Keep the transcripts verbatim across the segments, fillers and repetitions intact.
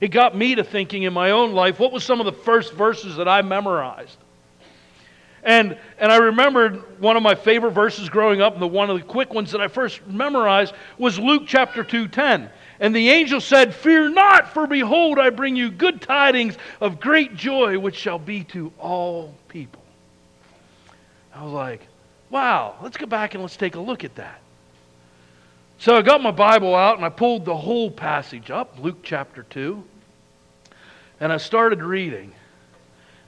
It got me to thinking in my own life, what was some of the first verses that I memorized? And and I remembered one of my favorite verses growing up, and the one of the quick ones that I first memorized was Luke chapter two ten. And the angel said, "Fear not, for behold, I bring you good tidings of great joy, which shall be to all people." I was like, wow, let's go back and let's take a look at that. So I got my Bible out and I pulled the whole passage up, Luke chapter two, and I started reading.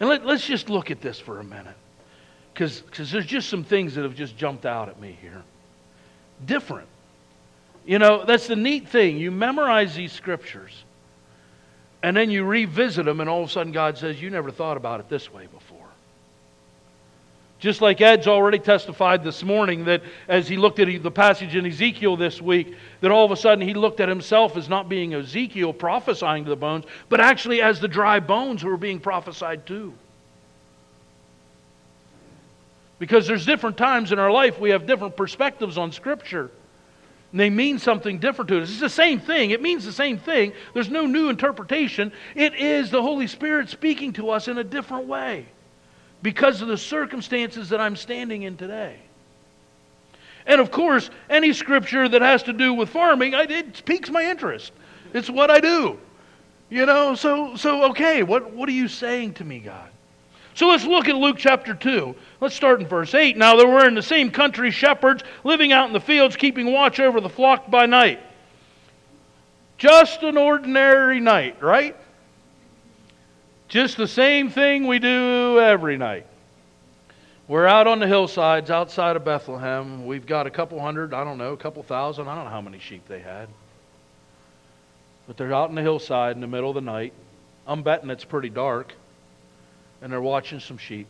And let, let's just look at this for a minute, because there's just some things that have just jumped out at me here. Different. You know, that's the neat thing. You memorize these scriptures, and then you revisit them, and all of a sudden God says, you never thought about it this way before. Just like Ed's already testified this morning that as he looked at the passage in Ezekiel this week, that all of a sudden he looked at himself as not being Ezekiel prophesying to the bones, but actually as the dry bones who were being prophesied to. Because there's different times in our life we have different perspectives on Scripture. And they mean something different to us. It's the same thing. It means the same thing. There's no new interpretation. It is the Holy Spirit speaking to us in a different way, because of the circumstances that I'm standing in today. And of course, any scripture that has to do with farming, it piques my interest. It's what I do. You know, so so okay, what, what are you saying to me, God? So let's look at Luke chapter two. Let's start in verse eight. "Now there were in the same country shepherds living out in the fields, keeping watch over the flock by night." Just an ordinary night, right? Just the same thing we do every night. We're out on the hillsides outside of Bethlehem. We've got a couple hundred, I don't know, a couple thousand. I don't know how many sheep they had. But they're out on the hillside in the middle of the night. I'm betting it's pretty dark. And they're watching some sheep.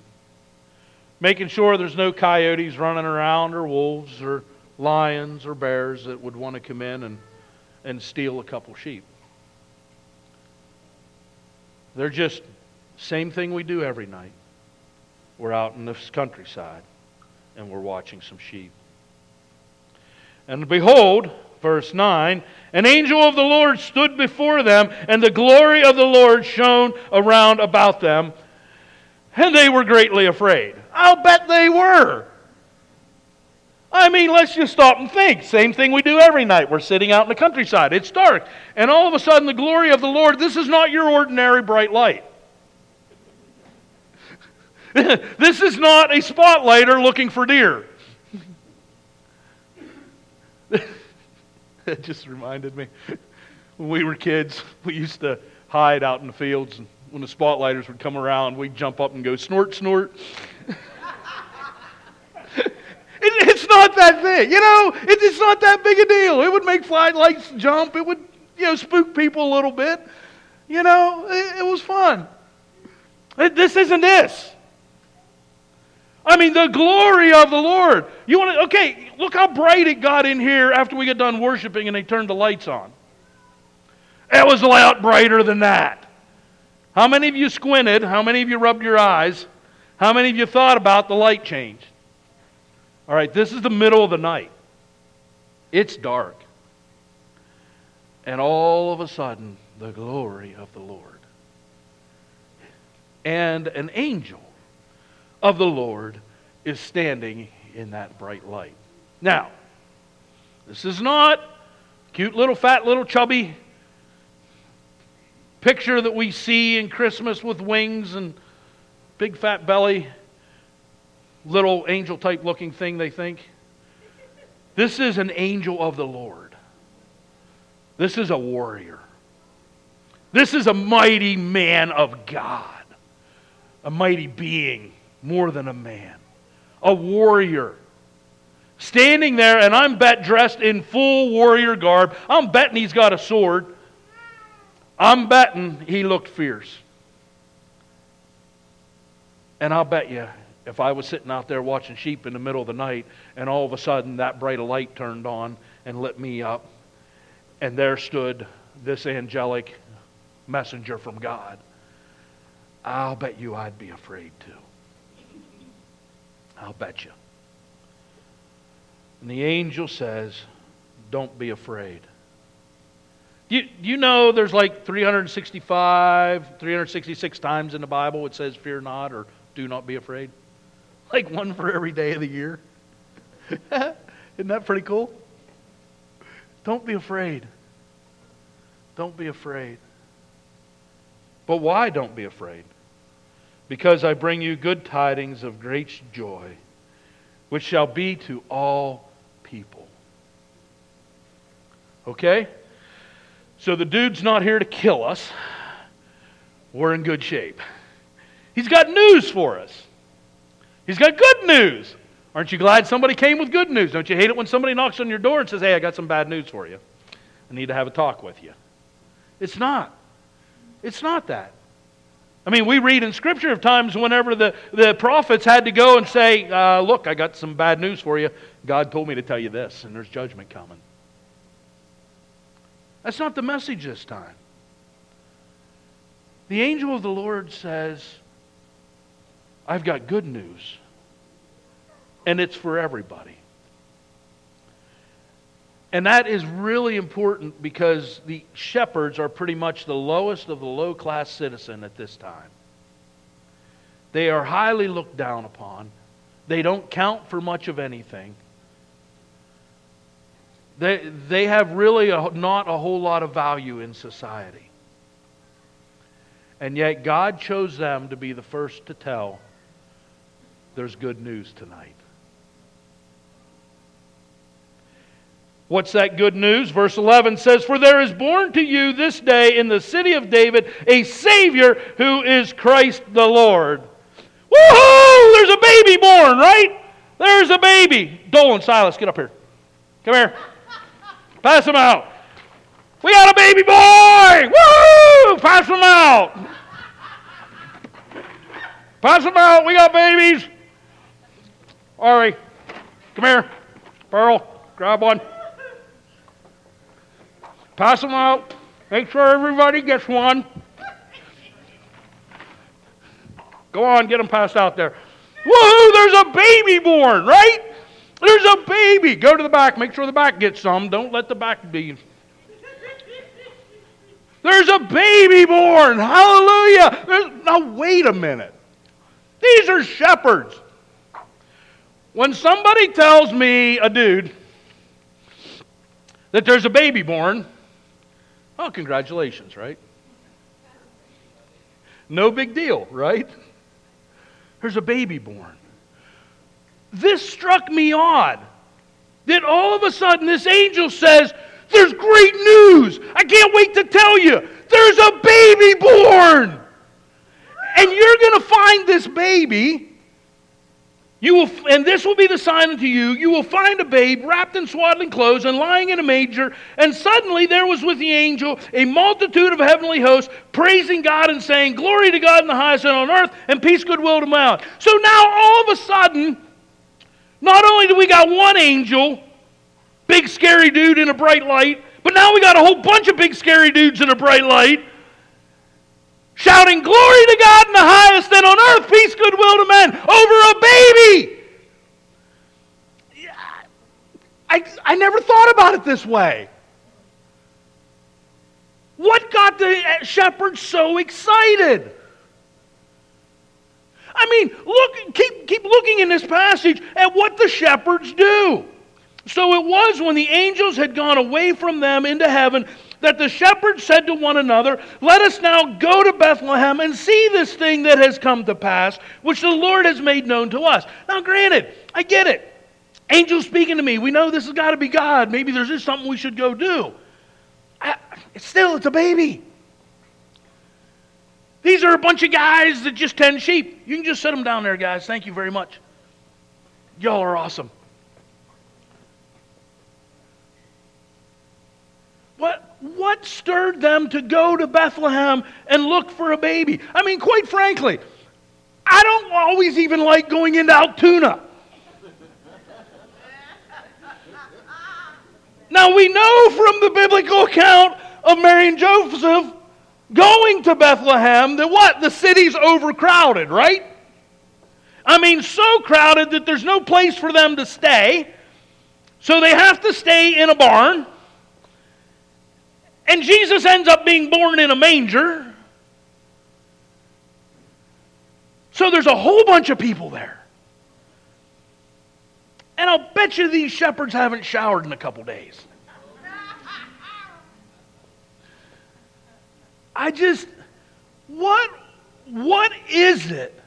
Making sure there's no coyotes running around, or wolves, or lions, or bears that would want to come in and, and steal a couple sheep. They're just same thing we do every night. We're out in this countryside and we're watching some sheep. "And behold," verse nine, "an angel of the Lord stood before them, and the glory of the Lord shone around about them, and they were greatly afraid." I'll bet they were. I mean, let's just stop and think. Same thing we do every night. We're sitting out in the countryside. It's dark. And all of a sudden, the glory of the Lord, this is not your ordinary bright light. This is not a spotlighter looking for deer. It just reminded me. When we were kids, we used to hide out in the fields. And when the spotlighters would come around, we'd jump up and go, "Snort, snort." It's not that thing, you know, it's not that big a deal. It would make floodlights jump. It would, you know, spook people a little bit. You know, it, it was fun. It, this isn't this. I mean, the glory of the Lord. You want to, okay, look how bright it got in here after we got done worshiping and they turned the lights on. It was a lot brighter than that. How many of you squinted? How many of you rubbed your eyes? How many of you thought about the light change? All right, this is the middle of the night. It's dark. And all of a sudden, the glory of the Lord. And an angel of the Lord is standing in that bright light. Now, this is not cute little fat little chubby picture that we see in Christmas with wings and big fat belly. Little angel type looking thing, they think. This is an angel of the Lord. This is a warrior. This is a mighty man of God. A mighty being, more than a man. A warrior. Standing there, and I'm bet dressed in full warrior garb. I'm betting he's got a sword. I'm betting he looked fierce. And I'll bet you, if I was sitting out there watching sheep in the middle of the night and all of a sudden that bright light turned on and lit me up, and there stood this angelic messenger from God, I'll bet you I'd be afraid too. I'll bet you. And the angel says, "Don't be afraid. You, you know there's like three hundred sixty-five, three hundred sixty-six times in the Bible it says fear not or do not be afraid. Like one for every day of the year. Isn't that pretty cool? Don't be afraid. Don't be afraid. But why don't be afraid? Because I bring you good tidings of great joy, which shall be to all people. Okay? So the dude's not here to kill us. We're in good shape. He's got news for us. He's got good news. Aren't you glad somebody came with good news? Don't you hate it when somebody knocks on your door and says, hey, I got some bad news for you. I need to have a talk with you. It's not. It's not that. I mean, we read in Scripture of times whenever the, the prophets had to go and say, uh, look, I got some bad news for you. God told me to tell you this, and there's judgment coming. That's not the message this time. The angel of the Lord says, I've got good news, and it's for everybody. And that is really important because the shepherds are pretty much the lowest of the low-class citizen at this time. They are highly looked down upon. They don't count for much of anything. They, they have really a, not a whole lot of value in society. And yet God chose them to be the first to tell there's good news tonight. What's that good news? Verse eleven says, for there is born to you this day in the city of David a Savior who is Christ the Lord. Woohoo! There's a baby born, right? There's a baby. Dolan, Silas, get up here. Come here. Pass him out. We got a baby boy! Woohoo! Pass him out. Pass him out. We got babies. Ari, come here. Pearl, grab one. Pass them out. Make sure everybody gets one. Go on, get them passed out there. Woohoo, there's a baby born, right? There's a baby. Go to the back. Make sure the back gets some. Don't let the back be. There's a baby born. Hallelujah. There's, now, wait a minute. These are shepherds. When somebody tells me, a dude, that there's a baby born, oh, congratulations, right? No big deal, right? There's a baby born. This struck me odd. That all of a sudden this angel says, there's great news. I can't wait to tell you. There's a baby born. And you're going to find this baby. You will, and this will be the sign unto you, you will find a babe wrapped in swaddling clothes and lying in a manger. And suddenly there was with the angel a multitude of heavenly hosts praising God and saying, glory to God in the highest and on earth, and peace, goodwill to men. So now all of a sudden, not only do we got one angel, big scary dude in a bright light, but now we got a whole bunch of big scary dudes in a bright light, shouting, glory to God in the highest, and on earth, peace, goodwill to men, over a baby. Yeah, I, I never thought about it this way. What got the shepherds so excited? I mean, look, keep, keep looking in this passage at what the shepherds do. So it was when the angels had gone away from them into heaven that the shepherds said to one another, let us now go to Bethlehem and see this thing that has come to pass, which the Lord has made known to us. Now granted, I get it. Angels speaking to me. We know this has got to be God. Maybe there's just something we should go do. I, still, it's a baby. These are a bunch of guys that just tend sheep. You can just set them down there, guys. Thank you very much. Y'all are awesome. What what stirred them to go to Bethlehem and look for a baby? I mean, quite frankly, I don't always even like going into Altoona. Now we know from the biblical account of Mary and Joseph going to Bethlehem that what? The city's overcrowded, right? I mean, so crowded that there's no place for them to stay. So they have to stay in a barn. And Jesus ends up being born in a manger. So there's a whole bunch of people there. And I'll bet you these shepherds haven't showered in a couple days. I just, what, what is it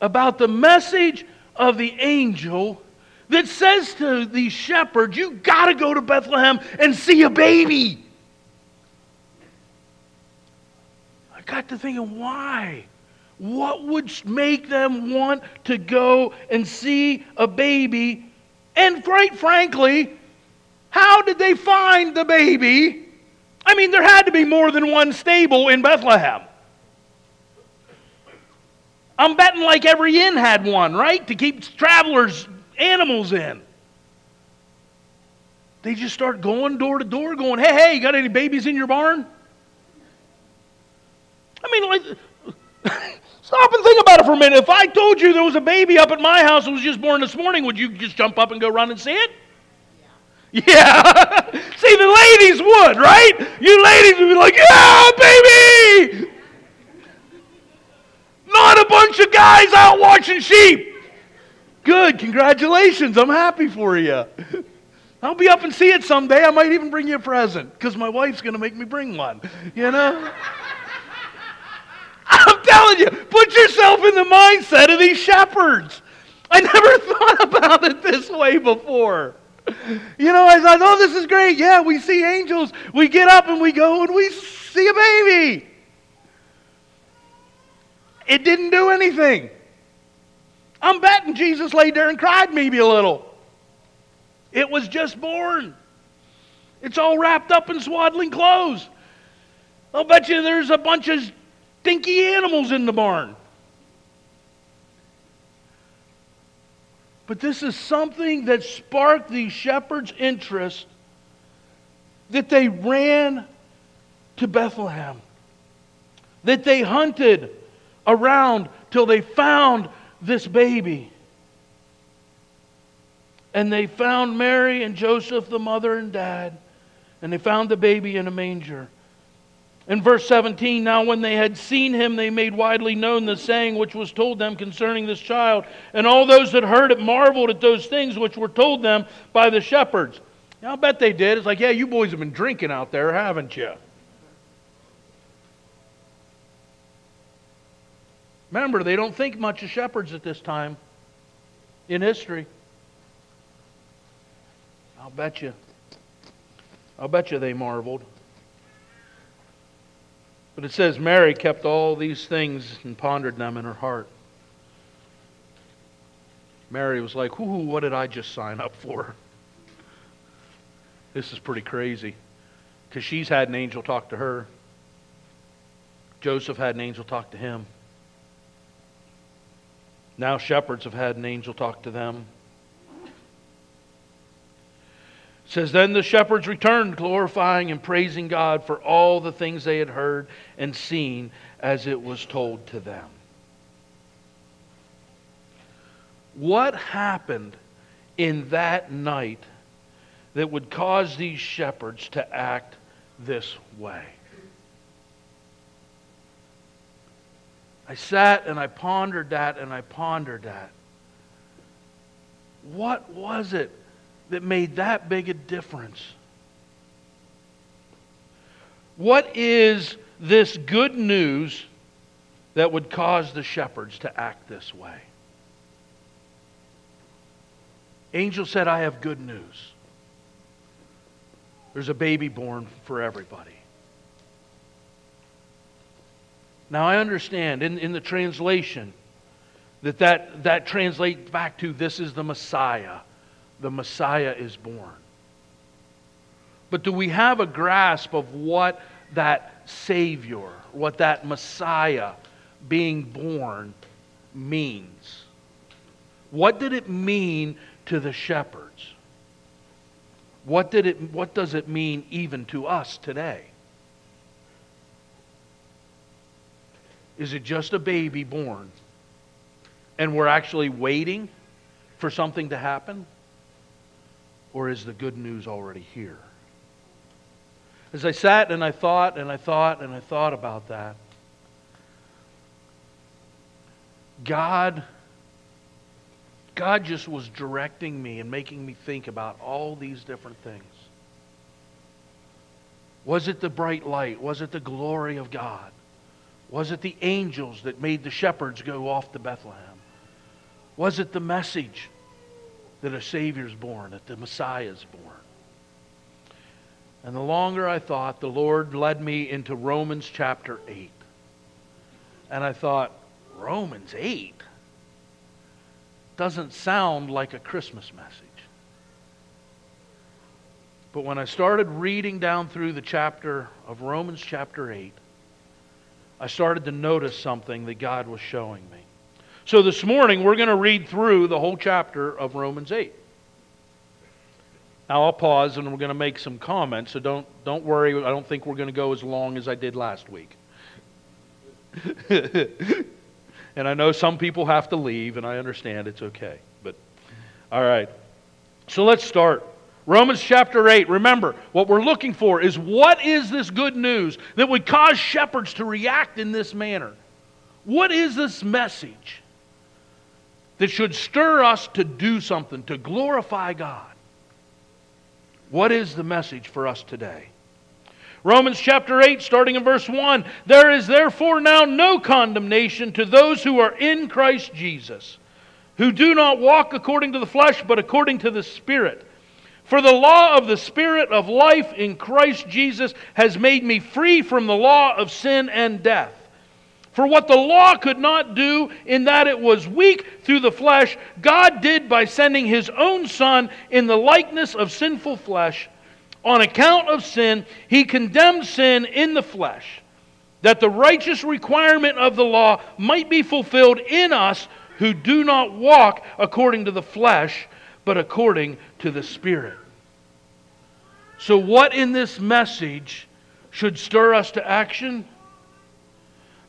about the message of the angel that says to these shepherds, you got to go to Bethlehem and see a baby? I got to thinking, why? What would make them want to go and see a baby? And quite frankly, how did they find the baby? I mean, there had to be more than one stable in Bethlehem. I'm betting like every inn had one, right? To keep travelers' animals in. They just start going door to door going, hey, hey, you got any babies in your barn? I mean, like, stop and think about it for a minute. If I told you there was a baby up at my house that was just born this morning, would you just jump up and go run and see it? Yeah. Yeah. See, the ladies would, right? You ladies would be like, yeah, baby! Not a bunch of guys out watching sheep. Good, congratulations. I'm happy for you. I'll be up and see it someday. I might even bring you a present because my wife's going to make me bring one. You know? I'm telling you, put yourself in the mindset of these shepherds. I never thought about it this way before. You know, I thought, oh, this is great. Yeah, we see angels. We get up and we go and we see a baby. It didn't do anything. I'm betting Jesus laid there and cried maybe a little. It was just born. It's all wrapped up in swaddling clothes. I'll bet you there's a bunch of stinky animals in the barn. But this is something that sparked the shepherds' interest that they ran to Bethlehem, that they hunted around till they found this baby. And they found Mary and Joseph, the mother and dad, and they found the baby in a manger. In verse seventeen, now when they had seen him, they made widely known the saying which was told them concerning this child. And all those that heard it marveled at those things which were told them by the shepherds. Now, I'll bet they did. It's like, yeah, you boys have been drinking out there, haven't you? Remember, they don't think much of shepherds at this time in history. I'll bet you. I'll bet you they marveled. But it says Mary kept all these things and pondered them in her heart. Mary was like, whoo, what did I just sign up for? This is pretty crazy. Because she's had an angel talk to her. Joseph had an angel talk to him. Now shepherds have had an angel talk to them. It says, then the shepherds returned, glorifying and praising God for all the things they had heard and seen as it was told to them. What happened in that night that would cause these shepherds to act this way? I sat and I pondered that and I pondered that. What was it that made that big a difference? What is this good news that would cause the shepherds to act this way? Angel said, I have good news. There's a baby born for everybody. Now I understand in, in the translation that, that that translates back to this is the Messiah. The Messiah is born. But do we have a grasp of what that Savior, what that Messiah being born means? What did it mean to the shepherds? What did it what does it mean even to us today? Is it just a baby born? And we're actually waiting for something to happen? Or is the good news already here? As I sat and I thought and I thought and I thought about that, God, God just was directing me and making me think about all these different things. Was it the bright light? Was it the glory of God? Was it the angels that made the shepherds go off to Bethlehem? Was it the message that a Savior's born, that the Messiah's born? And the longer I thought, the Lord led me into Romans chapter eight. And I thought, Romans eight doesn't sound like a Christmas message. But when I started reading down through the chapter of Romans chapter eight, I started to notice something that God was showing me. So this morning we're going to read through the whole chapter of Romans eight. Now I'll pause and we're going to make some comments, so don't don't worry, I don't think we're going to go as long as I did last week. And I know some people have to leave, and I understand, it's okay. But all right. So let's start. Romans chapter eight, remember, what we're looking for is what is this good news that would cause shepherds to react in this manner? What is this message that should stir us to do something, to glorify God? What is the message for us today? Romans chapter eight, starting in verse one, "There is therefore now no condemnation to those who are in Christ Jesus, who do not walk according to the flesh, but according to the Spirit. For the law of the Spirit of life in Christ Jesus has made me free from the law of sin and death. For what the law could not do, in that it was weak through the flesh, God did by sending His own Son in the likeness of sinful flesh. On account of sin, He condemned sin in the flesh, that the righteous requirement of the law might be fulfilled in us who do not walk according to the flesh, but according to the Spirit." So what in this message should stir us to action?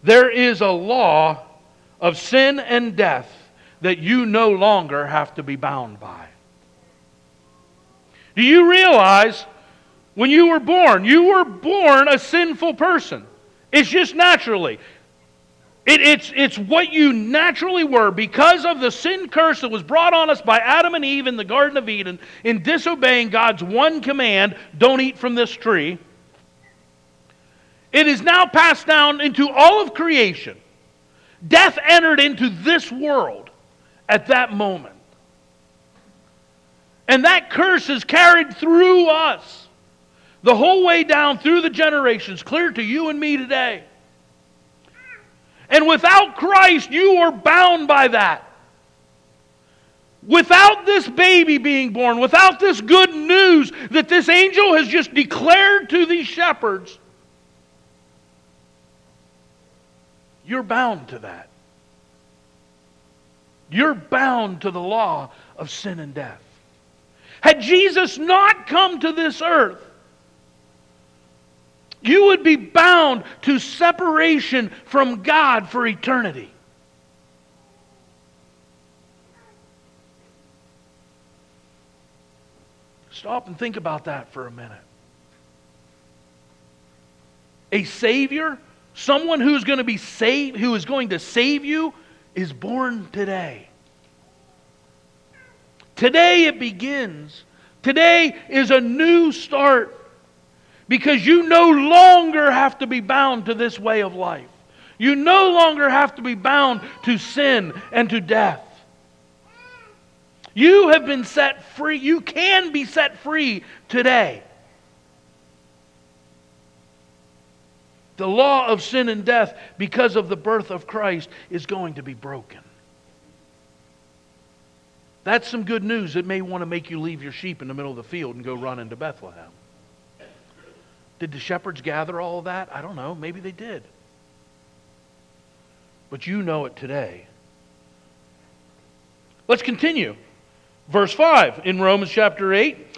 There is a law of sin and death that you no longer have to be bound by. Do you realize when you were born, you were born a sinful person? It's just naturally. It, it's, it's what you naturally were because of the sin curse that was brought on us by Adam and Eve in the Garden of Eden in disobeying God's one command, don't eat from this tree. It is now passed down into all of creation. Death entered into this world at that moment. And that curse is carried through us the whole way down through the generations, clear to you and me today. And without Christ, you are bound by that. Without this baby being born, without this good news that this angel has just declared to these shepherds, you're bound to that. You're bound to the law of sin and death. Had Jesus not come to this earth, you would be bound to separation from God for eternity. Stop and think about that for a minute. A Savior, someone who's going to be saved, who is going to save you, is born today. Today it begins. Today is a new start. Because you no longer have to be bound to this way of life. You no longer have to be bound to sin and to death. You have been set free. You can be set free today. The law of sin and death, because of the birth of Christ, is going to be broken. That's some good news that may want to make you leave your sheep in the middle of the field and go run into Bethlehem. Did the shepherds gather all of that? I don't know. Maybe they did. But you know it today. Let's continue. Verse five in Romans chapter eight.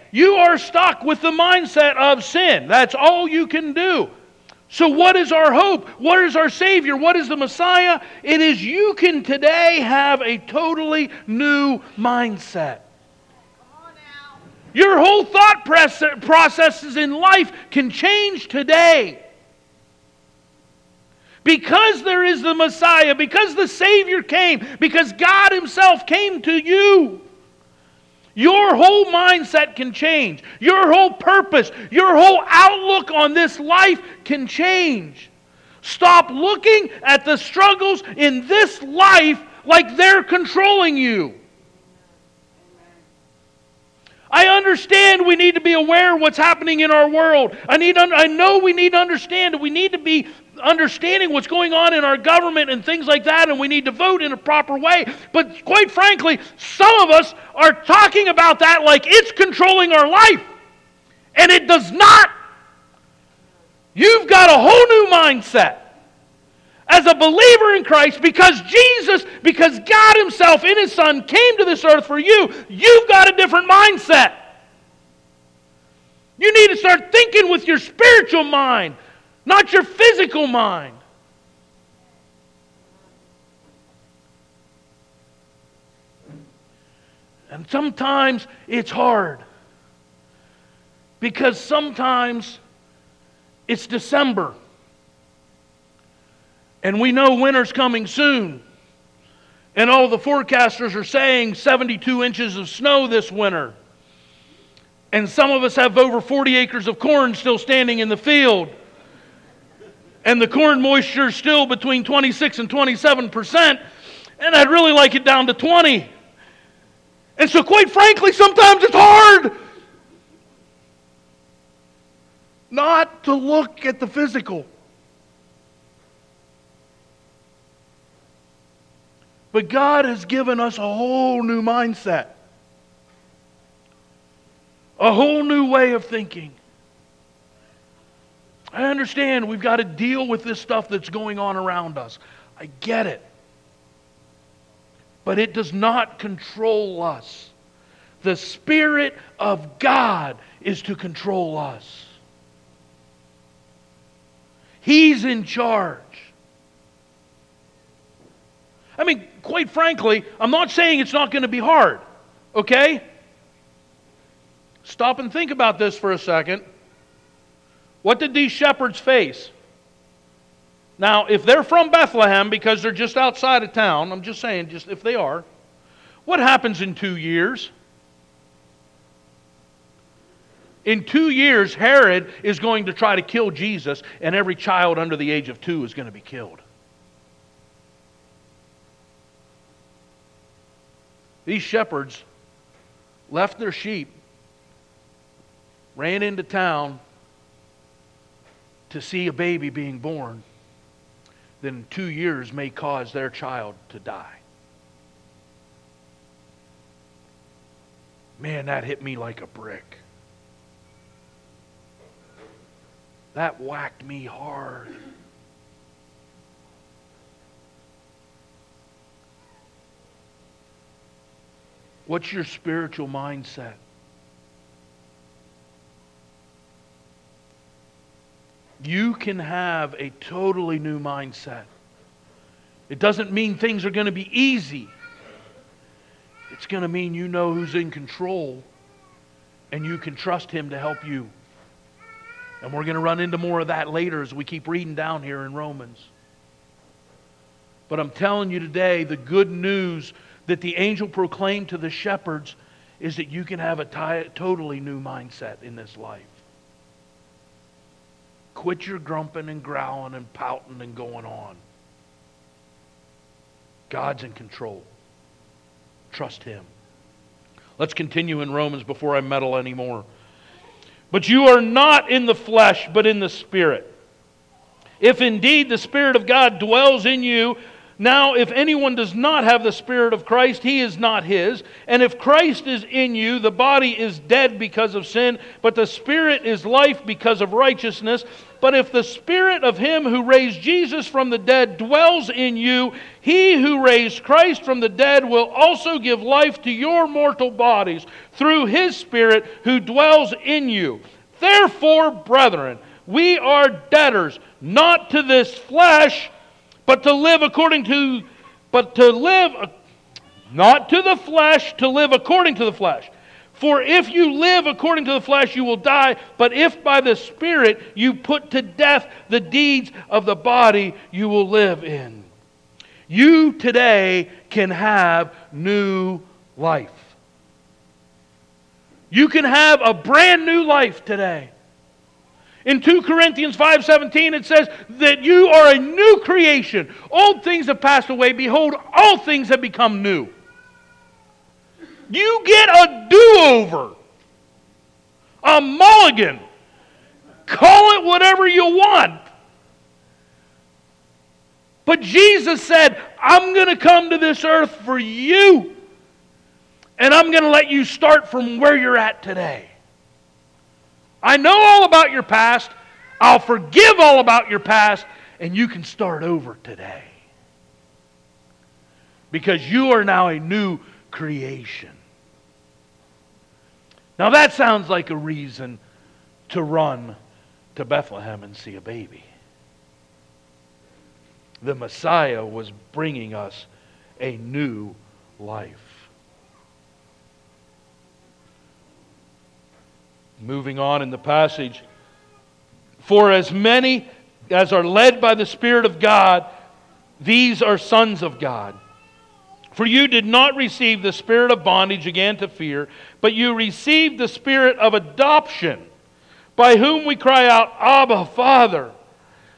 you are stuck with the mindset of sin. That's all you can do. So what is our hope? What is our Savior? What is the Messiah? It is you can today have a totally new mindset. Your whole thought processes in life can change today. Because there is the Messiah, because the Savior came, because God Himself came to you, your whole mindset can change. Your whole purpose, your whole outlook on this life can change. Stop looking at the struggles in this life like they're controlling you. I understand we need to be aware of what's happening in our world. I need. I know we need to understand that we need to be understanding what's going on in our government and things like that, and we need to vote in a proper way. But quite frankly, some of us are talking about that like it's controlling our life, and it does not. You've got a whole new mindset as a believer in Christ, because Jesus, because God Himself in His Son came to this earth for you, you've got a different mindset. You need to start thinking with your spiritual mind, not your physical mind. And sometimes it's hard, because sometimes it's December. And we know winter's coming soon. And all the forecasters are saying seventy-two inches of snow this winter. And some of us have over forty acres of corn still standing in the field. And the corn moisture is still between twenty-six and twenty-seven percent. And I'd really like it down to twenty. And so quite frankly, sometimes it's hard not to look at the physical. But God has given us a whole new mindset. A whole new way of thinking. I understand we've got to deal with this stuff that's going on around us. I get it. But it does not control us. The Spirit of God is to control us. He's in charge. I mean, quite frankly, I'm not saying it's not going to be hard, okay? Stop and think about this for a second. What did these shepherds face? Now, if they're from Bethlehem, because they're just outside of town, I'm just saying, just if they are, what happens in two years? In two years, Herod is going to try to kill Jesus, and every child under the age of two is going to be killed. These shepherds left their sheep, ran into town to see a baby being born, then two years may cause their child to die. Man, that hit me like a brick. That whacked me hard. What's your spiritual mindset? You can have a totally new mindset. It doesn't mean things are going to be easy. It's going to mean you know who's in control and you can trust Him to help you. And we're going to run into more of that later as we keep reading down here in Romans. But I'm telling you today, the good news that the angel proclaimed to the shepherds is that you can have a t- totally new mindset in this life. Quit your grumping and growling and pouting and going on. God's in control. Trust Him. Let's continue in Romans before I meddle anymore. But you are not in the flesh, but in the Spirit. If indeed the Spirit of God dwells in you, Now, if anyone does not have the Spirit of Christ, he is not his. And if Christ is in you, the body is dead because of sin, but the Spirit is life because of righteousness. But if the Spirit of him who raised Jesus from the dead dwells in you, he who raised Christ from the dead will also give life to your mortal bodies through his Spirit who dwells in you. Therefore, brethren, we are debtors, not to this flesh, but to live according to, but to live, not to the flesh, to live according to the flesh. For if you live according to the flesh, you will die. But if by the Spirit you put to death the deeds of the body, you will live in. You today can have new life. You can have a brand new life today. In two Corinthians five seventeen it says that you are a new creation. Old things have passed away. Behold, all things have become new. You get a do-over. A mulligan. Call it whatever you want. But Jesus said, I'm going to come to this earth for you. And I'm going to let you start from where you're at today. I know all about your past. I'll forgive all about your past. And you can start over today. Because you are now a new creation. Now that sounds like a reason to run to Bethlehem and see a baby. The Messiah was bringing us a new life. Moving on in the passage. For as many as are led by the Spirit of God, these are sons of God. For you did not receive the spirit of bondage again to fear, but you received the Spirit of adoption, by whom we cry out, Abba, Father.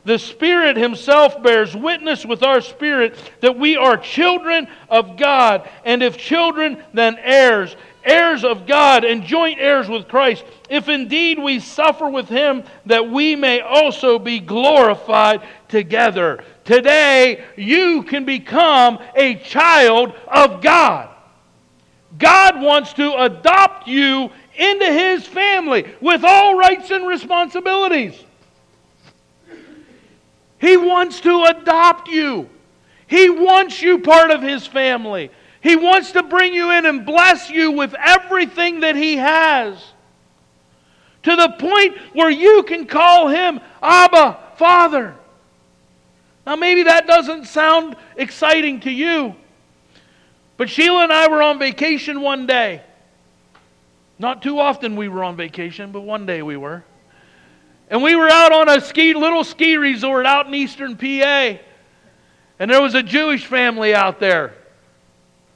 The Spirit himself bears witness with our spirit that we are children of God, and if children, then heirs, heirs of God and joint heirs with Christ, if indeed we suffer with him, that we may also be glorified together. Today, you can become a child of God. God wants to adopt you into his family with all rights and responsibilities. He wants to adopt you. He wants you part of his family. He wants to bring you in and bless you with everything that he has. To the point where you can call him Abba, Father. Now maybe that doesn't sound exciting to you. But Sheila and I were on vacation one day. Not too often we were on vacation, but one day we were. And we were out on a ski, little ski resort out in eastern P A. And there was a Jewish family out there.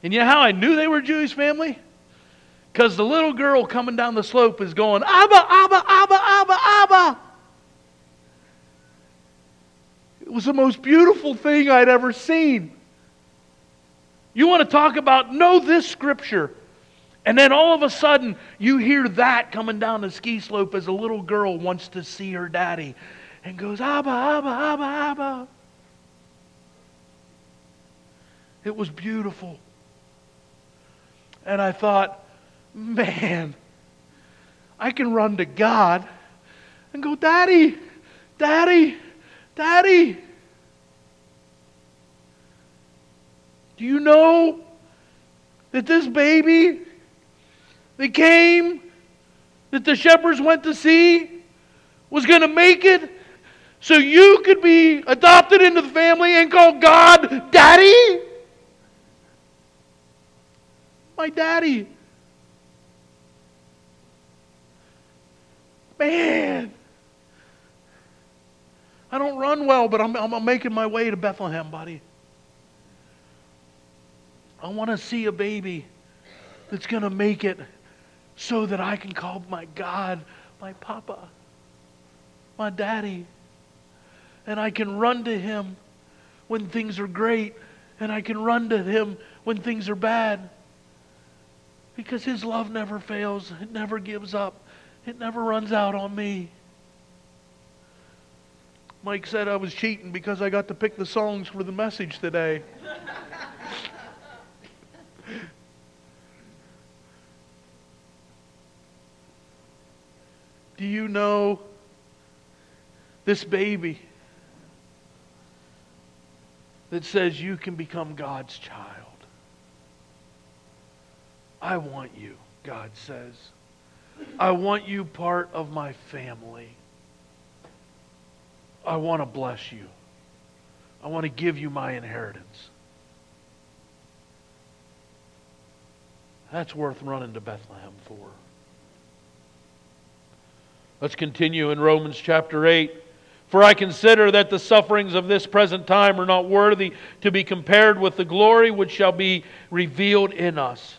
And you know how I knew they were a Jewish family? Because the little girl coming down the slope is going, Abba, Abba, Abba, Abba, Abba. It was the most beautiful thing I'd ever seen. You want to talk about, know this scripture. And then all of a sudden, you hear that coming down the ski slope as a little girl wants to see her daddy. And goes, Abba, Abba, Abba, Abba. It was beautiful. And I thought, man, I can run to God and go, Daddy, Daddy, Daddy. Do you know that this baby that came, that the shepherds went to see, was going to make it so you could be adopted into the family and call God Daddy? My daddy. Man. I don't run well, but I'm, I'm making my way to Bethlehem, buddy. I want to see a baby that's going to make it so that I can call my God, my papa, my daddy. And I can run to him when things are great, and I can run to him when things are bad. Because his love never fails. It never gives up. It never runs out on me. Mike said I was cheating because I got to pick the songs for the message today. do you know this baby that says you can become God's child? I want you, God says. I want you part of my family. I want to bless you. I want to give you my inheritance. That's worth running to Bethlehem for. Let's continue in Romans chapter eight. For I consider that the sufferings of this present time are not worthy to be compared with the glory which shall be revealed in us.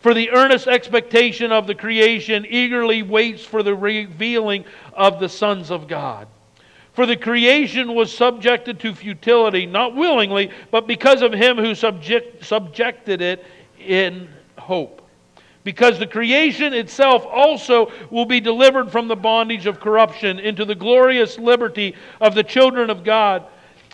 For the earnest expectation of the creation eagerly waits for the revealing of the sons of God. For the creation was subjected to futility, not willingly, but because of Him who subject, subjected it in hope. Because the creation itself also will be delivered from the bondage of corruption into the glorious liberty of the children of God.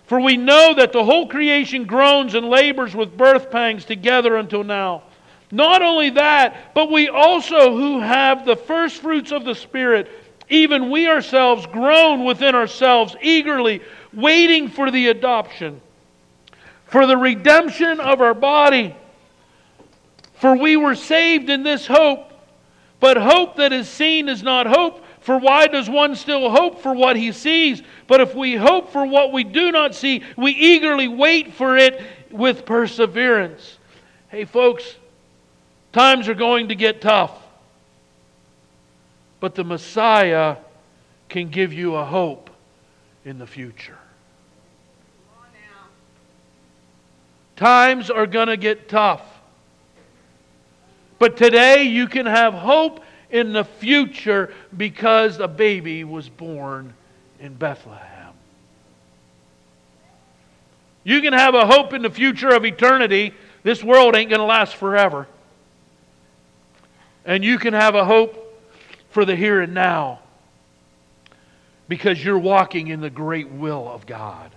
For we know that the whole creation groans and labors with birth pangs together until now. Not only that, but we also who have the first fruits of the Spirit, even we ourselves groan within ourselves, eagerly waiting for the adoption, for the redemption of our body. For we were saved in this hope, but hope that is seen is not hope. For why does one still hope for what he sees? But if we hope for what we do not see, we eagerly wait for it with perseverance. Hey folks, times are going to get tough. But the Messiah can give you a hope in the future. Come on now. Times are going to get tough. But today you can have hope in the future because a baby was born in Bethlehem. You can have a hope in the future of eternity. This world ain't going to last forever. And you can have a hope for the here and now because you're walking in the great will of God.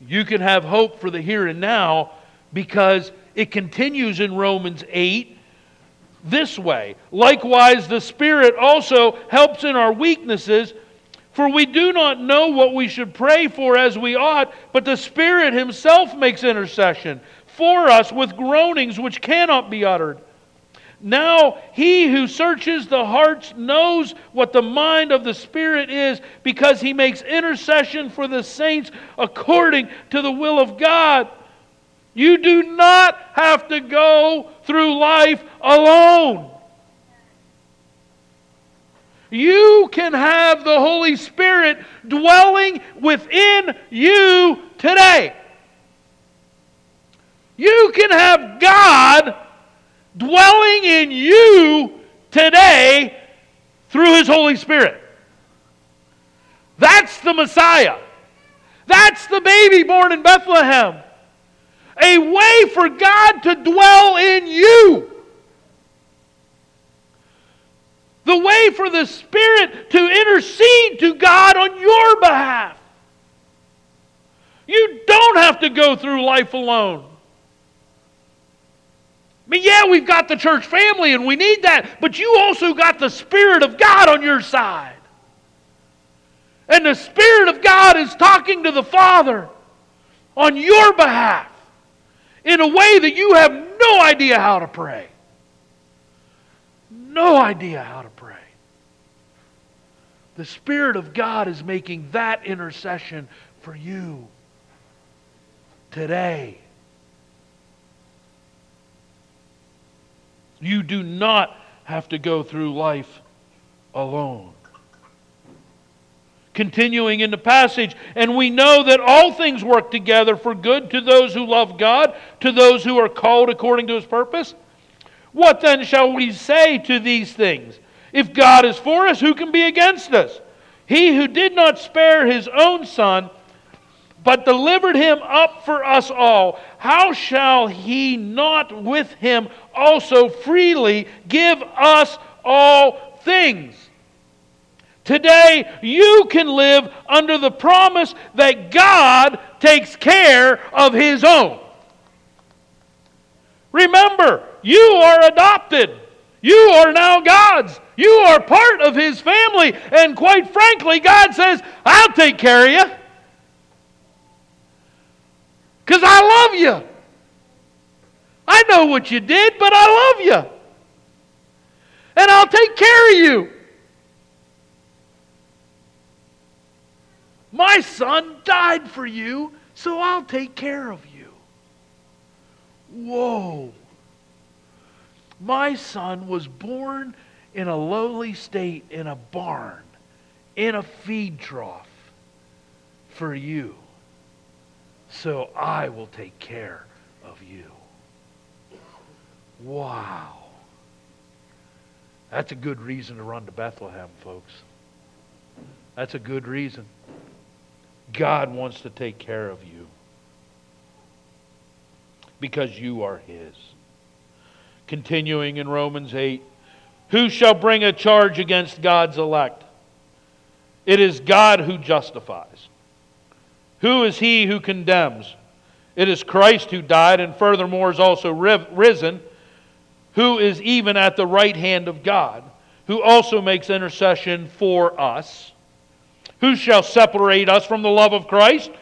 You can have hope for the here and now because it continues in Romans eight this way. Likewise, the Spirit also helps in our weaknesses, for we do not know what we should pray for as we ought, but the Spirit Himself makes intercession for us with groanings which cannot be uttered. Now He who searches the hearts knows what the mind of the Spirit is, because He makes intercession for the saints according to the will of God. You do not have to go through life alone. You can have the Holy Spirit dwelling within you today. You can have God dwelling in you today through His Holy Spirit. That's the Messiah. That's the baby born in Bethlehem. A way for God to dwell in you. The way for the Spirit to intercede to God on your behalf. You don't have to go through life alone. I mean, yeah, we've got the church family and we need that, but you also got the Spirit of God on your side. And the Spirit of God is talking to the Father on your behalf in a way that you have no idea how to pray. No idea how to pray. The Spirit of God is making that intercession for you today. You do not have to go through life alone. Continuing in the passage, and we know that all things work together for good to those who love God, to those who are called according to His purpose. What then shall we say to these things? If God is for us, who can be against us? He who did not spare His own Son, but delivered Him up for us all, how shall He not with Him also freely give us all things? Today, you can live under the promise that God takes care of His own. Remember, you are adopted. You are now God's. You are part of His family. And quite frankly, God says, I'll take care of you. Because I love you. I know what you did, but I love you. And I'll take care of you. My son died for you, so I'll take care of you. Whoa. My son was born in a lowly state, in a barn, in a feed trough for you. So I will take care of you. Wow. That's a good reason to run to Bethlehem, folks. That's a good reason. God wants to take care of you because you are His. Continuing in Romans eight, who shall bring a charge against God's elect? It is God who justifies. Who is He who condemns? It is Christ who died and furthermore is also risen, who is even at the right hand of God, who also makes intercession for us. Who shall separate us from the love of Christ?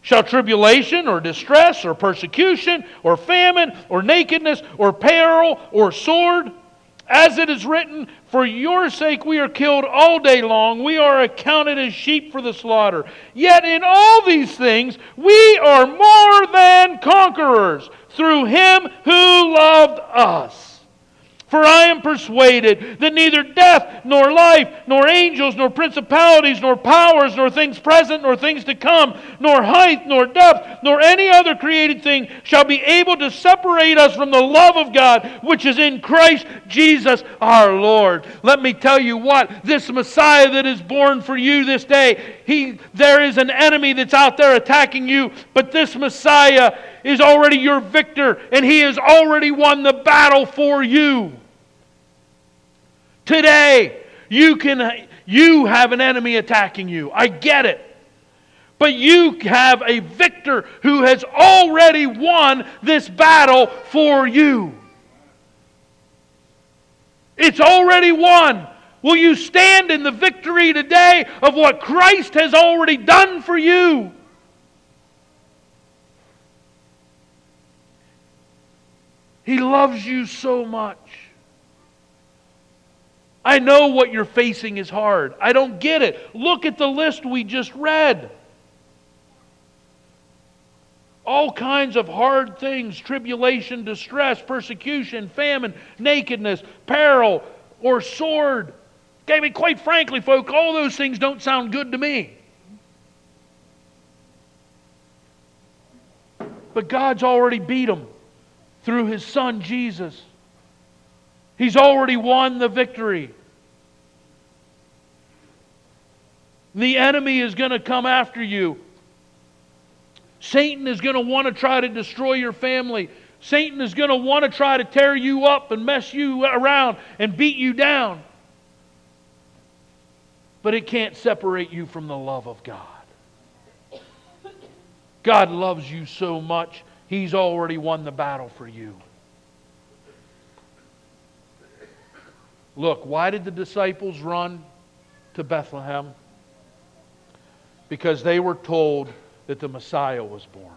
Shall tribulation or distress or persecution or famine or nakedness or peril or sword? As it is written, for your sake we are killed all day long. We are accounted as sheep for the slaughter. Yet in all these things we are more than conquerors through Him who loved us. For I am persuaded that neither death, nor life, nor angels, nor principalities, nor powers, nor things present, nor things to come, nor height, nor depth, nor any other created thing shall be able to separate us from the love of God, which is in Christ Jesus our Lord. Let me tell you what, this Messiah that is born for you this day, he, there is an enemy that's out there attacking you, but this Messiah is already your victor, and He has already won the battle for you. Today, you can you have an enemy attacking you. I get it. But you have a victor who has already won this battle for you. It's already won. Will you stand in the victory today of what Christ has already done for you? He loves you so much. I know what you're facing is hard. I don't get it. Look at the list we just read. All kinds of hard things, tribulation, distress, persecution, famine, nakedness, peril, or sword. I mean, quite frankly, folk, all those things don't sound good to me. But God's already beat them through His Son, Jesus. He's already won the victory. The enemy is going to come after you. Satan is going to want to try to destroy your family. Satan is going to want to try to tear you up and mess you around and beat you down. But it can't separate you from the love of God. God loves you so much. He's already won the battle for you. Look, why did the disciples run to Bethlehem? Because they were told that the Messiah was born.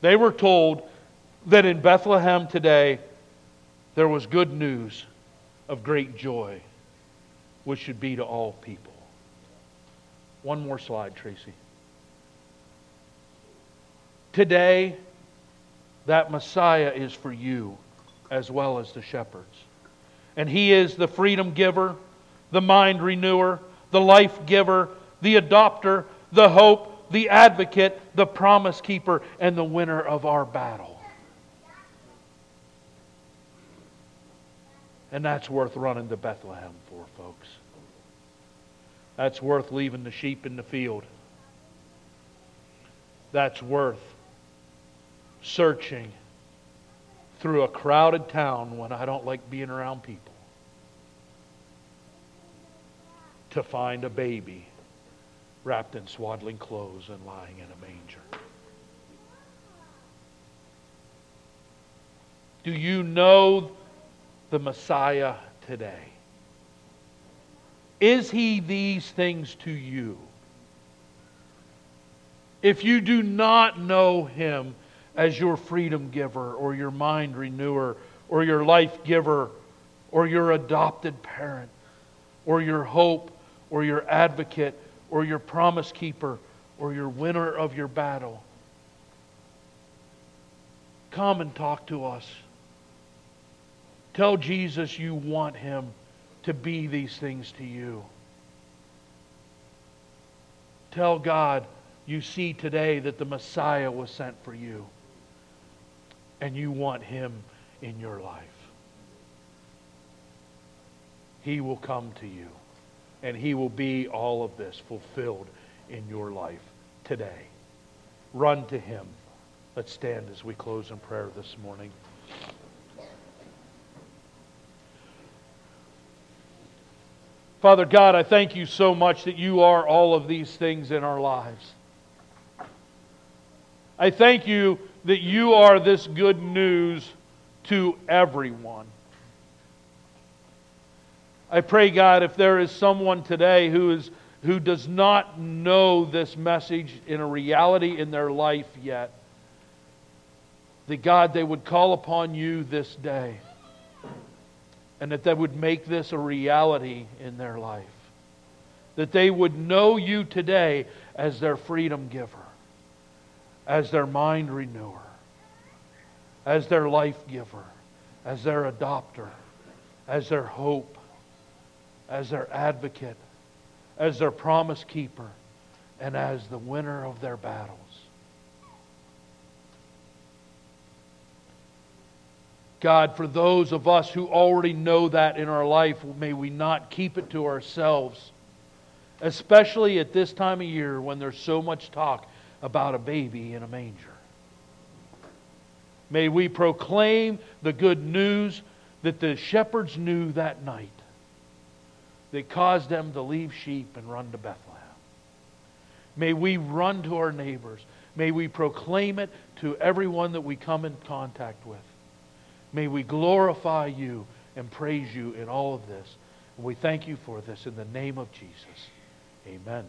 They were told that in Bethlehem today there was good news of great joy, which should be to all people. One more slide, Tracy. Today, that Messiah is for you as well as the shepherds. And He is the freedom giver, the mind renewer, the life giver, the adopter, the hope, the advocate, the promise keeper, and the winner of our battle. And that's worth running to Bethlehem for, folks. That's worth leaving the sheep in the field. That's worth searching through a crowded town when I don't like being around people to find a baby wrapped in swaddling clothes and lying in a manger. Do you know the Messiah today? Is he these things to you? If you do not know him as your freedom giver or your mind renewer or your life giver or your adopted parent or your hope or your advocate or your promise keeper or your winner of your battle, come and talk to us. Tell Jesus you want him to be these things to you. Tell God you see today that the Messiah was sent for you, and you want him in your life. He will come to you, and he will be all of this fulfilled in your life today. Run to him. Let's stand as we close in prayer this morning. Father God, I thank you so much that you are all of these things in our lives. I thank you that you are this good news to everyone. I pray, God, if there is someone today who is who does not know this message in a reality in their life yet, that God, they would call upon you this day, and that they would make this a reality in their life. That they would know you today as their freedom giver, as their mind renewer, as their life giver, as their adopter, as their hope, as their advocate, as their promise keeper, and as the winner of their battles. God, for those of us who already know that in our life, may we not keep it to ourselves, especially at this time of year when there's so much talk about a baby in a manger. May we proclaim the good news that the shepherds knew that night that caused them to leave sheep and run to Bethlehem. May we run to our neighbors. May we proclaim it to everyone that we come in contact with. May we glorify you and praise you in all of this. We thank you for this in the name of Jesus. Amen.